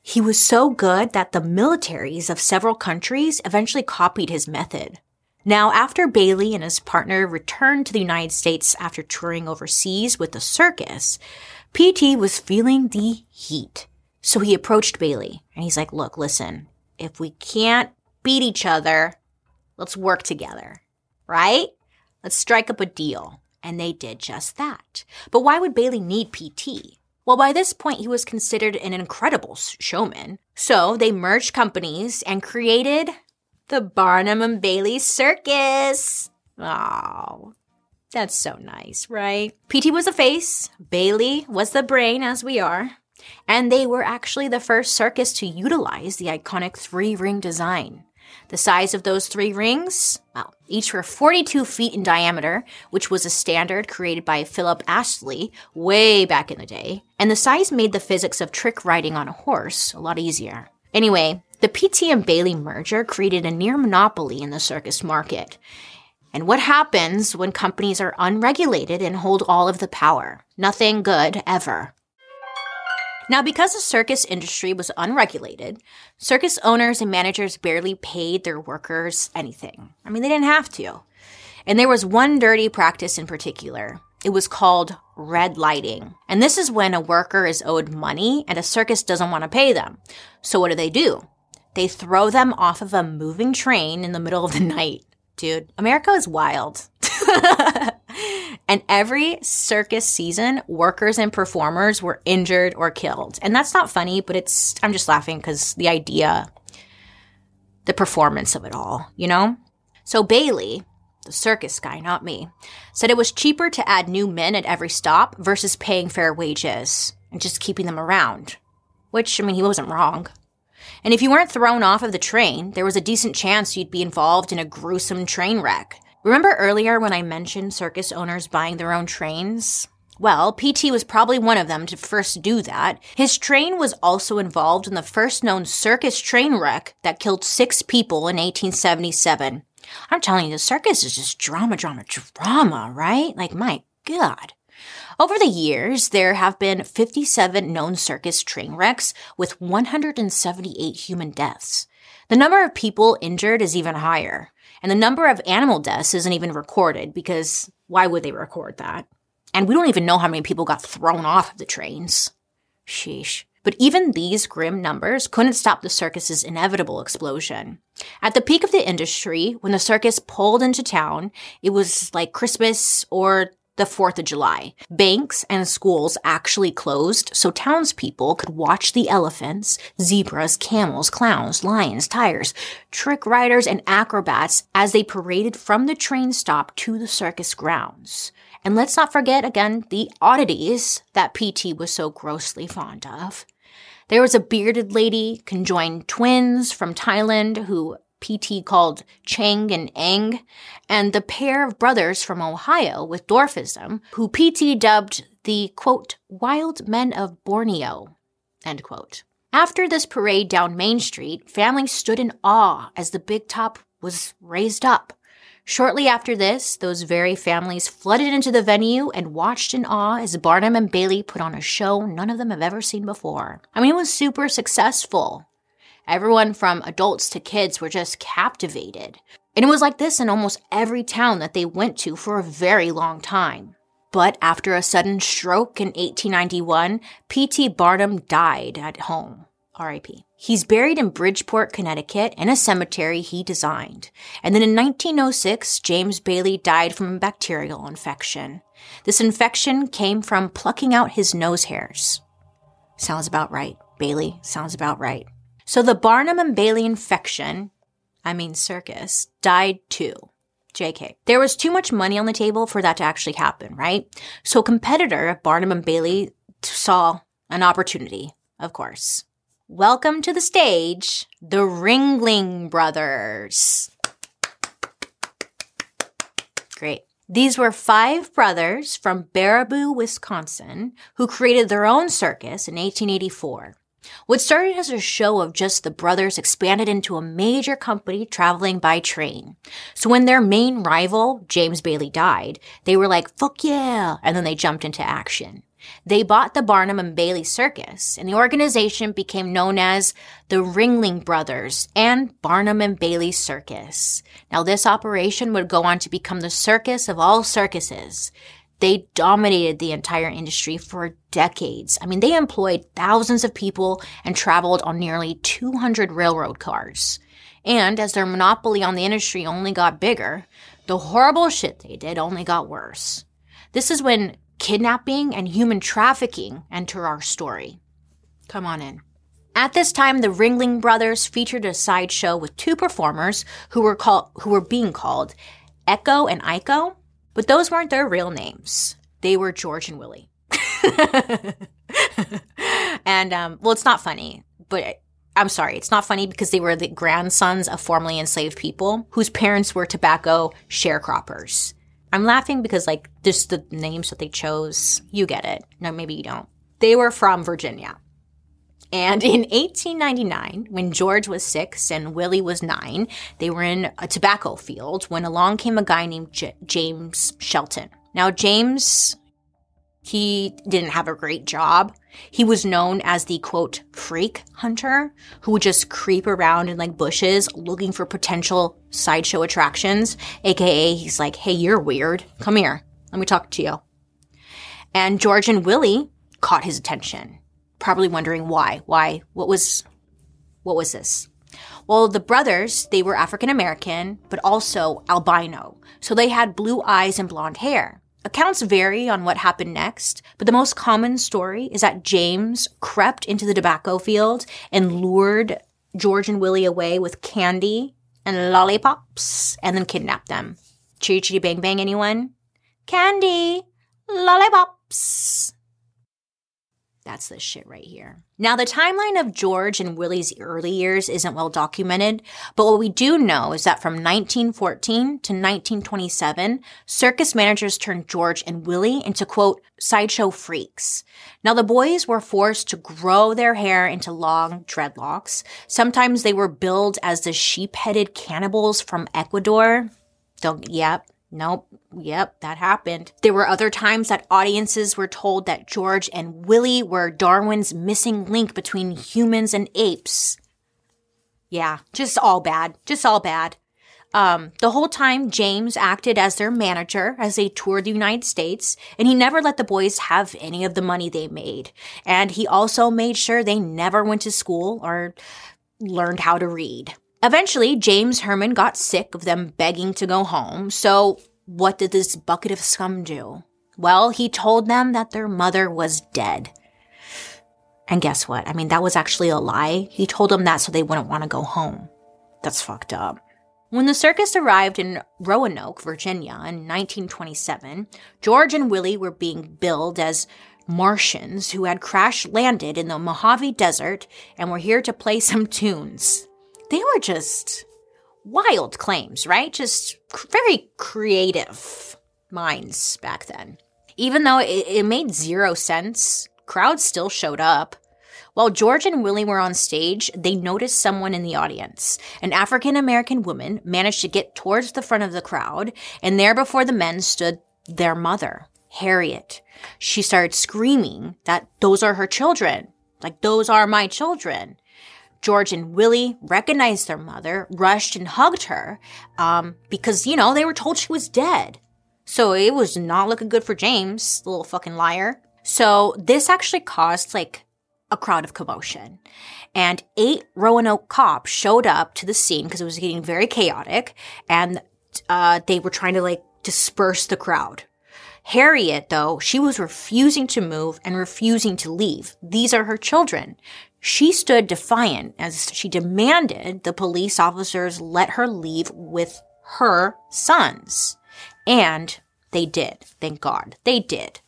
He was so good that the militaries of several countries eventually copied his method. Now, after Bailey and his partner returned to the United States after touring overseas with the circus, P.T. was feeling the heat. So he approached Bailey and he's like, look, listen, if we can't beat each other, let's work together. Right? Let's strike up a deal. And they did just that. But why would Bailey need P.T.? Well, by this point, he was considered an incredible showman. So they merged companies and created the Barnum and Bailey Circus. Oh, that's so nice, right? P.T. was the face. Bailey was the brain, as we are. And they were actually the first circus to utilize the iconic three-ring design. The size of those three rings, well, each were 42 feet in diameter, which was a standard created by Philip Astley way back in the day. And the size made the physics of trick riding on a horse a lot easier. Anyway, the P.T. and Bailey merger created a near monopoly in the circus market. And what happens when companies are unregulated and hold all of the power? Nothing good ever. Now, because the circus industry was unregulated, circus owners and managers barely paid their workers anything. I mean, they didn't have to. And there was one dirty practice in particular. It was called red lighting. And this is when a worker is owed money and a circus doesn't want to pay them. So what do? They throw them off of a moving train in the middle of the night. Dude, America is wild. And every circus season, workers and performers were injured or killed. And that's not funny, but I'm just laughing because the idea, the performance of it all, you know? So Bailey, the circus guy, not me, said it was cheaper to add new men at every stop versus paying fair wages and just keeping them around. Which, I mean, he wasn't wrong. And if you weren't thrown off of the train, there was a decent chance you'd be involved in a gruesome train wreck. Remember earlier when I mentioned circus owners buying their own trains? Well, P.T. was probably one of them to first do that. His train was also involved in the first known circus train wreck that killed 6 people in 1877. I'm telling you, the circus is just drama, right? Like, my God. Over the years, there have been 57 known circus train wrecks with 178 human deaths. The number of people injured is even higher. And the number of animal deaths isn't even recorded because why would they record that? And we don't even know how many people got thrown off of the trains. Sheesh. But even these grim numbers couldn't stop the circus's inevitable explosion. At the peak of the industry, when the circus pulled into town, it was like Christmas or the 4th of July. Banks and schools actually closed so townspeople could watch the elephants, zebras, camels, clowns, lions, tigers, trick riders, and acrobats as they paraded from the train stop to the circus grounds. And let's not forget, again, the oddities that P.T. was so grossly fond of. There was a bearded lady, conjoined twins from Thailand who P.T. called Chang and Ang, and the pair of brothers from Ohio with dwarfism, who P.T. dubbed the, quote, wild men of Borneo, end quote. After this parade down Main Street, families stood in awe as the big top was raised up. Shortly after this, those very families flooded into the venue and watched in awe as Barnum and Bailey put on a show none of them have ever seen before. I mean, it was super successful. Everyone from adults to kids were just captivated. And it was like this in almost every town that they went to for a very long time. But after a sudden stroke in 1891, P.T. Barnum died at home. R.I.P. He's buried in Bridgeport, Connecticut, in a cemetery he designed. And then in 1906, James Bailey died from a bacterial infection. This infection came from plucking out his nose hairs. Sounds about right, Bailey. Sounds about right. So the Barnum and Bailey infection, circus, died too. JK. There was too much money on the table for that to actually happen, right? So a competitor of Barnum and Bailey saw an opportunity, of course. Welcome to the stage, the Ringling Brothers. Great. These were 5 brothers from Baraboo, Wisconsin, who created their own circus in 1884. What started as a show of just the brothers expanded into a major company traveling by train. So when their main rival, James Bailey, died, they were like, fuck yeah, and then they jumped into action. They bought the Barnum and Bailey Circus, and the organization became known as the Ringling Brothers and Barnum and Bailey Circus. Now this operation would go on to become the circus of all circuses. They dominated the entire industry for decades. They employed thousands of people and traveled on nearly 200 railroad cars. And as their monopoly on the industry only got bigger, the horrible shit they did only got worse. This is when kidnapping and human trafficking enter our story. Come on in. At this time, the Ringling Brothers featured a sideshow with 2 performers who were being called Echo and Ico. But those weren't their real names. They were George and Willie. And, it's not funny, but I'm sorry. It's not funny because they were the grandsons of formerly enslaved people whose parents were tobacco sharecroppers. I'm laughing because, just the names that they chose, you get it. No, maybe you don't. They were from Virginia. And in 1899, when George was 6 and Willie was 9, they were in a tobacco field when along came a guy named James Shelton. Now, James, he didn't have a great job. He was known as the, quote, freak hunter, who would just creep around in, bushes looking for potential sideshow attractions, a.k.a. he's like, hey, you're weird. Come here. Let me talk to you. And George and Willie caught his attention. Probably wondering why, what was this? Well, the brothers, they were African-American, but also albino. So they had blue eyes and blonde hair. Accounts vary on what happened next, but the most common story is that James crept into the tobacco field and lured George and Willie away with candy and lollipops and then kidnapped them. Chitty chitty bang bang, anyone? Candy, lollipops. That's this shit right here. Now, the timeline of George and Willie's early years isn't well documented, but what we do know is that from 1914 to 1927, circus managers turned George and Willie into, quote, sideshow freaks. Now, the boys were forced to grow their hair into long dreadlocks. Sometimes they were billed as the sheep-headed cannibals from Ecuador. Yep, that happened. There were other times that audiences were told that George and Willie were Darwin's missing link between humans and apes. Yeah, just all bad. The whole time, James acted as their manager as they toured the United States, and he never let the boys have any of the money they made. And he also made sure they never went to school or learned how to read. Eventually, James Herman got sick of them begging to go home. So what did this bucket of scum do? Well, he told them that their mother was dead. And guess what? That was actually a lie. He told them that so they wouldn't want to go home. That's fucked up. When the circus arrived in Roanoke, Virginia in 1927, George and Willie were being billed as Martians who had crash-landed in the Mojave Desert and were here to play some tunes. They were just wild claims, right? Just very creative minds back then. Even though it made zero sense, crowds still showed up. While George and Willie were on stage, they noticed someone in the audience. An African-American woman managed to get towards the front of the crowd, and there before the men stood their mother, Harriet. She started screaming that those are her children. Those are my children. George and Willie recognized their mother, rushed and hugged her because, they were told she was dead. So it was not looking good for James, little fucking liar. So this actually caused like a crowd of commotion. And 8 Roanoke cops showed up to the scene because it was getting very chaotic. And they were trying to like disperse the crowd. Harriet, though, she was refusing to move and refusing to leave. These are her children. She stood defiant as she demanded the police officers let her leave with her sons. And they did. Thank God. They did.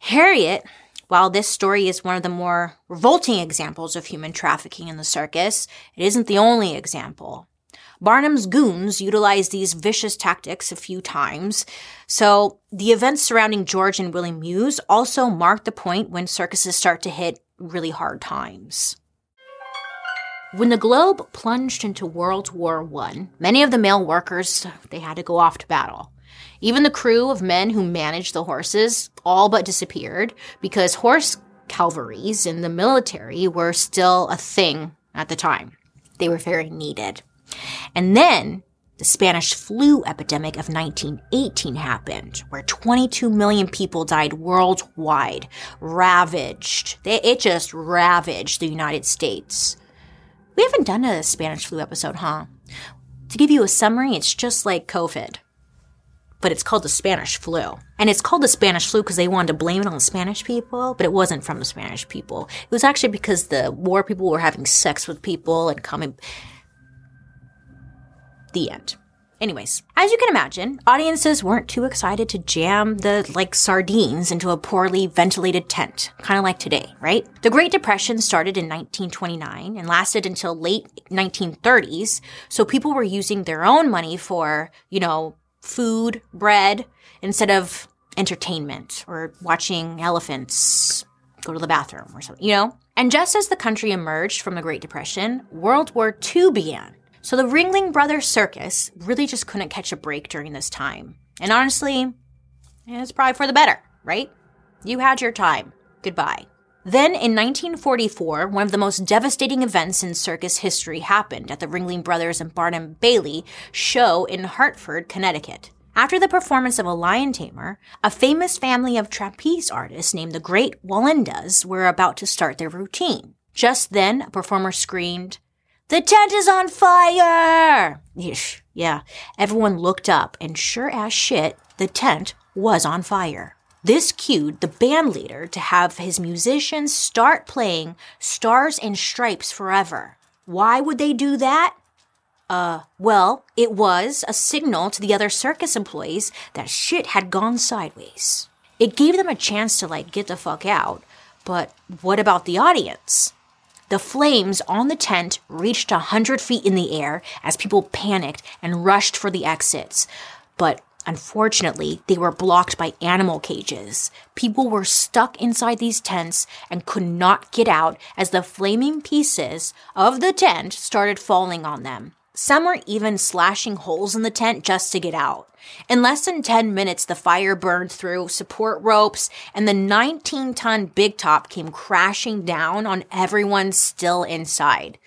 Harriet, while this story is one of the more revolting examples of human trafficking in the circus, it isn't the only example. Barnum's goons utilized these vicious tactics a few times. So the events surrounding George and Willie Muse also marked the point when circuses start to hit really hard times. When the globe plunged into World War I, many of the male workers, they had to go off to battle. Even the crew of men who managed the horses all but disappeared because horse cavalries in the military were still a thing at the time. They were very needed. And then the Spanish flu epidemic of 1918 happened, where 22 million people died worldwide, ravaged. It just ravaged the United States. We haven't done a Spanish flu episode, huh? To give you a summary, it's just like COVID, but it's called the Spanish flu. And it's called the Spanish flu because they wanted to blame it on the Spanish people, but it wasn't from the Spanish people. It was actually because the war people were having sex with people and coming... The end. Anyways, as you can imagine, audiences weren't too excited to jam the, sardines into a poorly ventilated tent. Kind of like today, right? The Great Depression started in 1929 and lasted until late 1930s, so people were using their own money for, food, bread, instead of entertainment or watching elephants go to the bathroom or something, And just as the country emerged from the Great Depression, World War II began. So the Ringling Brothers Circus really just couldn't catch a break during this time. And honestly, it's probably for the better, right? You had your time. Goodbye. Then in 1944, one of the most devastating events in circus history happened at the Ringling Brothers and Barnum and Bailey show in Hartford, Connecticut. After the performance of A Lion Tamer, a famous family of trapeze artists named the Great Walendas were about to start their routine. Just then, a performer screamed, "The tent is on fire!" Yeah, everyone looked up, and sure as shit, the tent was on fire. This cued the band leader to have his musicians start playing Stars and Stripes Forever. Why would they do that? Well, it was a signal to the other circus employees that shit had gone sideways. It gave them a chance to, get the fuck out, but what about the audience? The flames on the tent reached 100 feet in the air as people panicked and rushed for the exits. But unfortunately, they were blocked by animal cages. People were stuck inside these tents and could not get out as the flaming pieces of the tent started falling on them. Some were even slashing holes in the tent just to get out. In less than 10 minutes, the fire burned through support ropes, and the 19-ton big top came crashing down on everyone still inside.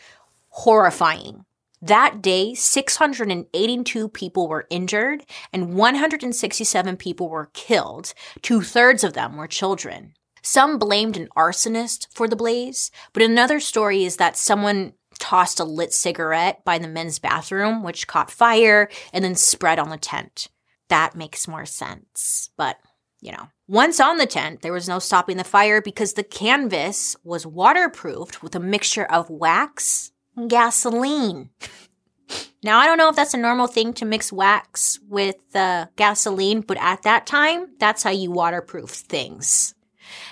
Horrifying. That day, 682 people were injured, and 167 people were killed. 2/3 of them were children. Some blamed an arsonist for the blaze, but another story is that someone tossed a lit cigarette by the men's bathroom, which caught fire and then spread on the tent. That makes more sense. But, once on the tent, there was no stopping the fire because the canvas was waterproofed with a mixture of wax and gasoline. Now, I don't know if that's a normal thing to mix wax with gasoline, but at that time, that's how you waterproof things.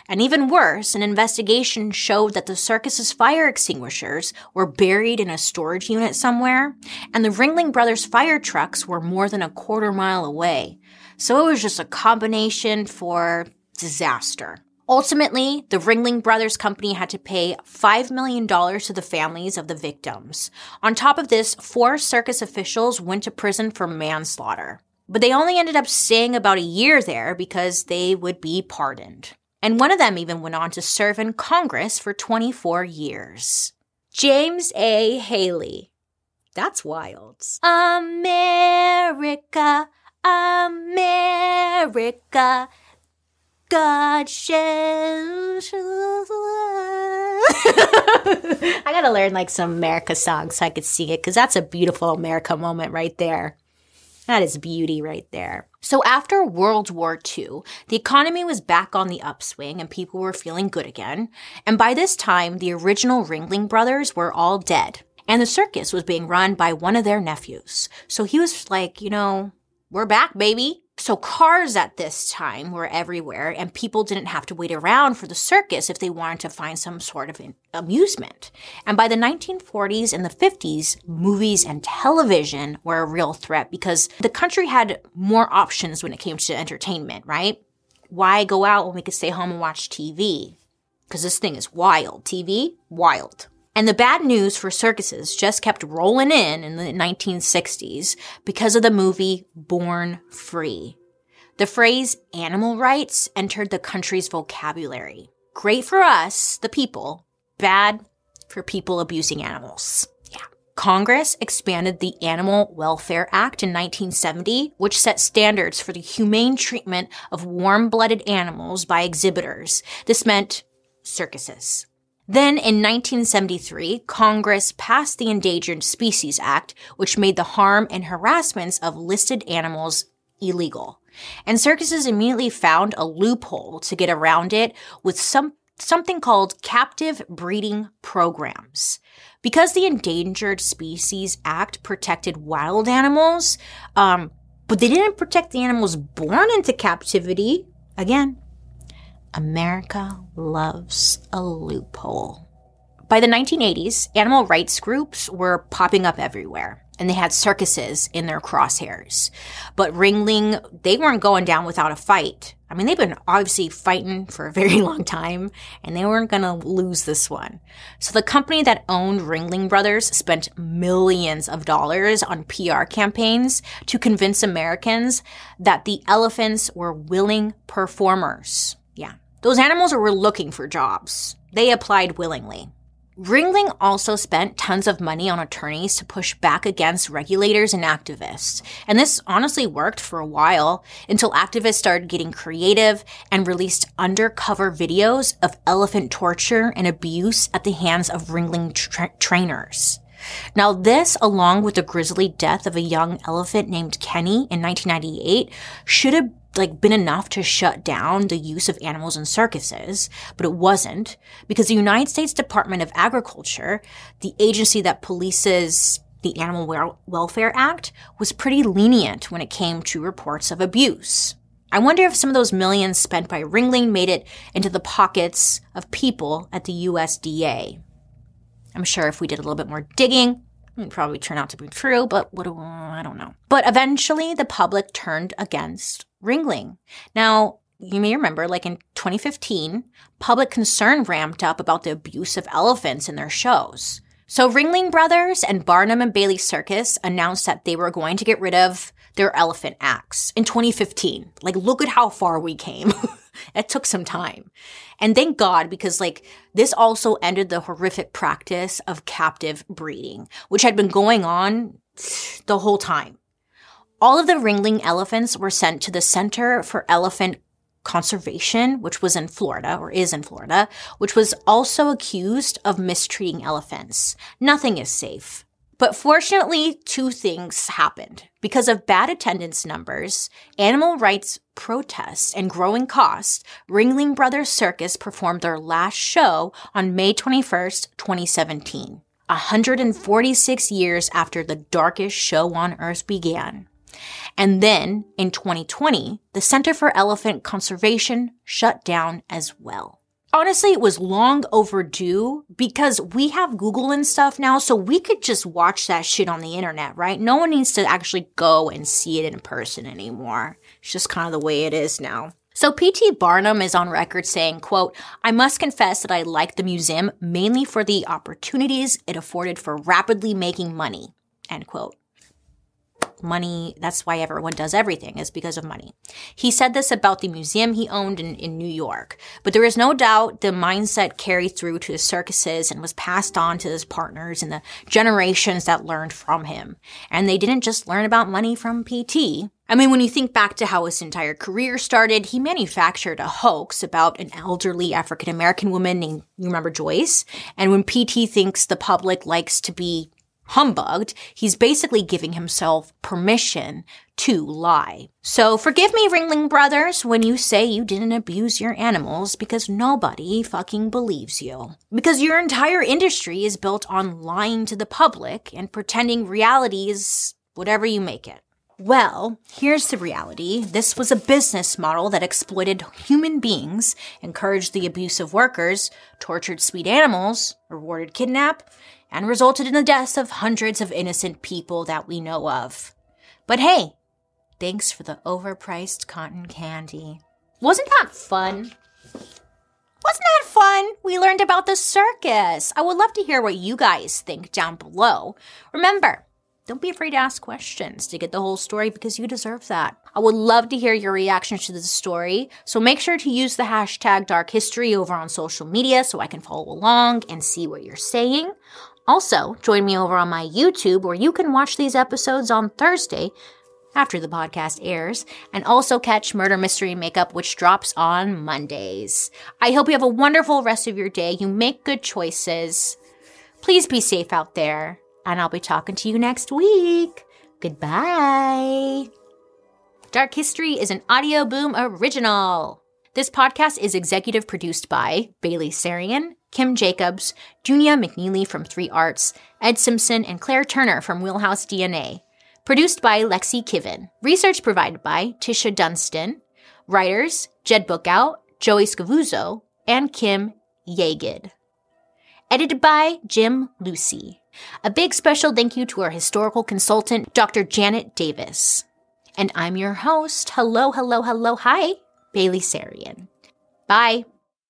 And even worse, an investigation showed that the circus's fire extinguishers were buried in a storage unit somewhere, and the Ringling Brothers fire trucks were more than a quarter mile away. So it was just a combination for disaster. Ultimately, the Ringling Brothers Company had to pay $5 million to the families of the victims. On top of this, 4 circus officials went to prison for manslaughter. But they only ended up staying about a year there because they would be pardoned. And one of them even went on to serve in Congress for 24 years. James A. Haley. That's wild. America, America, God shall. I gotta learn like some America songs so I could sing it, because that's a beautiful America moment right there. That is beauty right there. So after World War II, the economy was back on the upswing and people were feeling good again. And by this time, the original Ringling Brothers were all dead. And the circus was being run by one of their nephews. So he was like, you know, we're back, baby. So cars at this time were everywhere, and people didn't have to wait around for the circus if they wanted to find some sort of amusement. And by the 1940s and the 50s, movies and television were a real threat because the country had more options when it came to entertainment, right? Why go out when we could stay home and watch TV? Because this thing is wild. TV, wild. And the bad news for circuses just kept rolling in the 1960s because of the movie Born Free. The phrase animal rights entered the country's vocabulary. Great for us, the people. Bad for people abusing animals. Yeah. Congress expanded the Animal Welfare Act in 1970, which set standards for the humane treatment of warm-blooded animals by exhibitors. This meant circuses. Then in 1973, Congress passed the Endangered Species Act, which made the harm and harassments of listed animals illegal. And circuses immediately found a loophole to get around it with something called captive breeding programs. Because the Endangered Species Act protected wild animals, but they didn't protect the animals born into captivity. Again, America loves a loophole. By the 1980s, animal rights groups were popping up everywhere, and they had circuses in their crosshairs. But Ringling, they weren't going down without a fight. I mean, they've been obviously fighting for a very long time, and they weren't going to lose this one. So the company that owned Ringling Brothers spent millions of dollars on PR campaigns to convince Americans that the elephants were willing performers. Yeah, those animals were looking for jobs. They applied willingly. Ringling also spent tons of money on attorneys to push back against regulators and activists. And this honestly worked for a while until activists started getting creative and released undercover videos of elephant torture and abuse at the hands of Ringling trainers. Now this, along with the grisly death of a young elephant named Kenny in 1998, should have been enough to shut down the use of animals in circuses, but it wasn't, because the United States Department of Agriculture, the agency that polices the Animal Welfare Act, was pretty lenient when it came to reports of abuse. I wonder if some of those millions spent by Ringling made it into the pockets of people at the USDA. I'm sure if we did a little bit more digging, it'd probably turn out to be true, but what do I don't know. But eventually the public turned against Ringling. Now, you may remember, in 2015, public concern ramped up about the abuse of elephants in their shows. So Ringling Brothers and Barnum and Bailey Circus announced that they were going to get rid of their elephant acts in 2015. Look at how far we came. It took some time. And thank God, because this also ended the horrific practice of captive breeding, which had been going on the whole time. All of the Ringling elephants were sent to the Center for Elephant Conservation, which was in Florida, or is in Florida, which was also accused of mistreating elephants. Nothing is safe. But fortunately, two things happened. Because of bad attendance numbers, animal rights protests, and growing costs, Ringling Brothers Circus performed their last show on May 21st, 2017, 146 years after the darkest show on earth began. And then, in 2020, the Center for Elephant Conservation shut down as well. Honestly, it was long overdue because we have Google and stuff now, so we could just watch that shit on the internet, right? No one needs to actually go and see it in person anymore. It's just kind of the way it is now. So P.T. Barnum is on record saying, quote, "I must confess that I liked the museum mainly for the opportunities it afforded for rapidly making money," end quote. money. That's why everyone does everything, is because of money. He said this about the museum he owned in New York. But there is no doubt the mindset carried through to the circuses and was passed on to his partners and the generations that learned from him. And they didn't just learn about money from PT. I mean, when you think back to how his entire career started, he manufactured a hoax about an elderly African-American woman named, you remember, Joyce? And when PT thinks the public likes to be humbugged, he's basically giving himself permission to lie. So forgive me, Ringling Brothers, when you say you didn't abuse your animals, because nobody fucking believes you. Because your entire industry is built on lying to the public and pretending reality is whatever you make it. Well, here's the reality. This was a business model that exploited human beings, encouraged the abuse of workers, tortured sweet animals, rewarded kidnap, and resulted in the deaths of hundreds of innocent people that we know of. But hey, thanks for the overpriced cotton candy. Wasn't that fun? Wasn't that fun? We learned about the circus. I would love to hear what you guys think down below. Remember, don't be afraid to ask questions to get the whole story, because you deserve that. I would love to hear your reactions to this story, so make sure to use the hashtag Dark History over on social media so I can follow along and see what you're saying. Also, join me over on my YouTube, where you can watch these episodes on Thursday after the podcast airs, and also catch Murder Mystery Makeup, which drops on Mondays. I hope you have a wonderful rest of your day. You make good choices. Please be safe out there. And I'll be talking to you next week. Goodbye. Dark History is an Audio Boom original. This podcast is executive produced by Bailey Sarian, Kim Jacobs, Junia McNeely from 3 Arts, Ed Simpson, and Claire Turner from Wheelhouse DNA. Produced by Lexi Kiven. Research provided by Tisha Dunstan. Writers, Jed Bookout, Joey Scavuzzo, and Kim Yeagid. Edited by Jim Lucy. A big special thank you to our historical consultant, Dr. Janet Davis. And I'm your host, hello, hi, Bailey Sarian. Bye.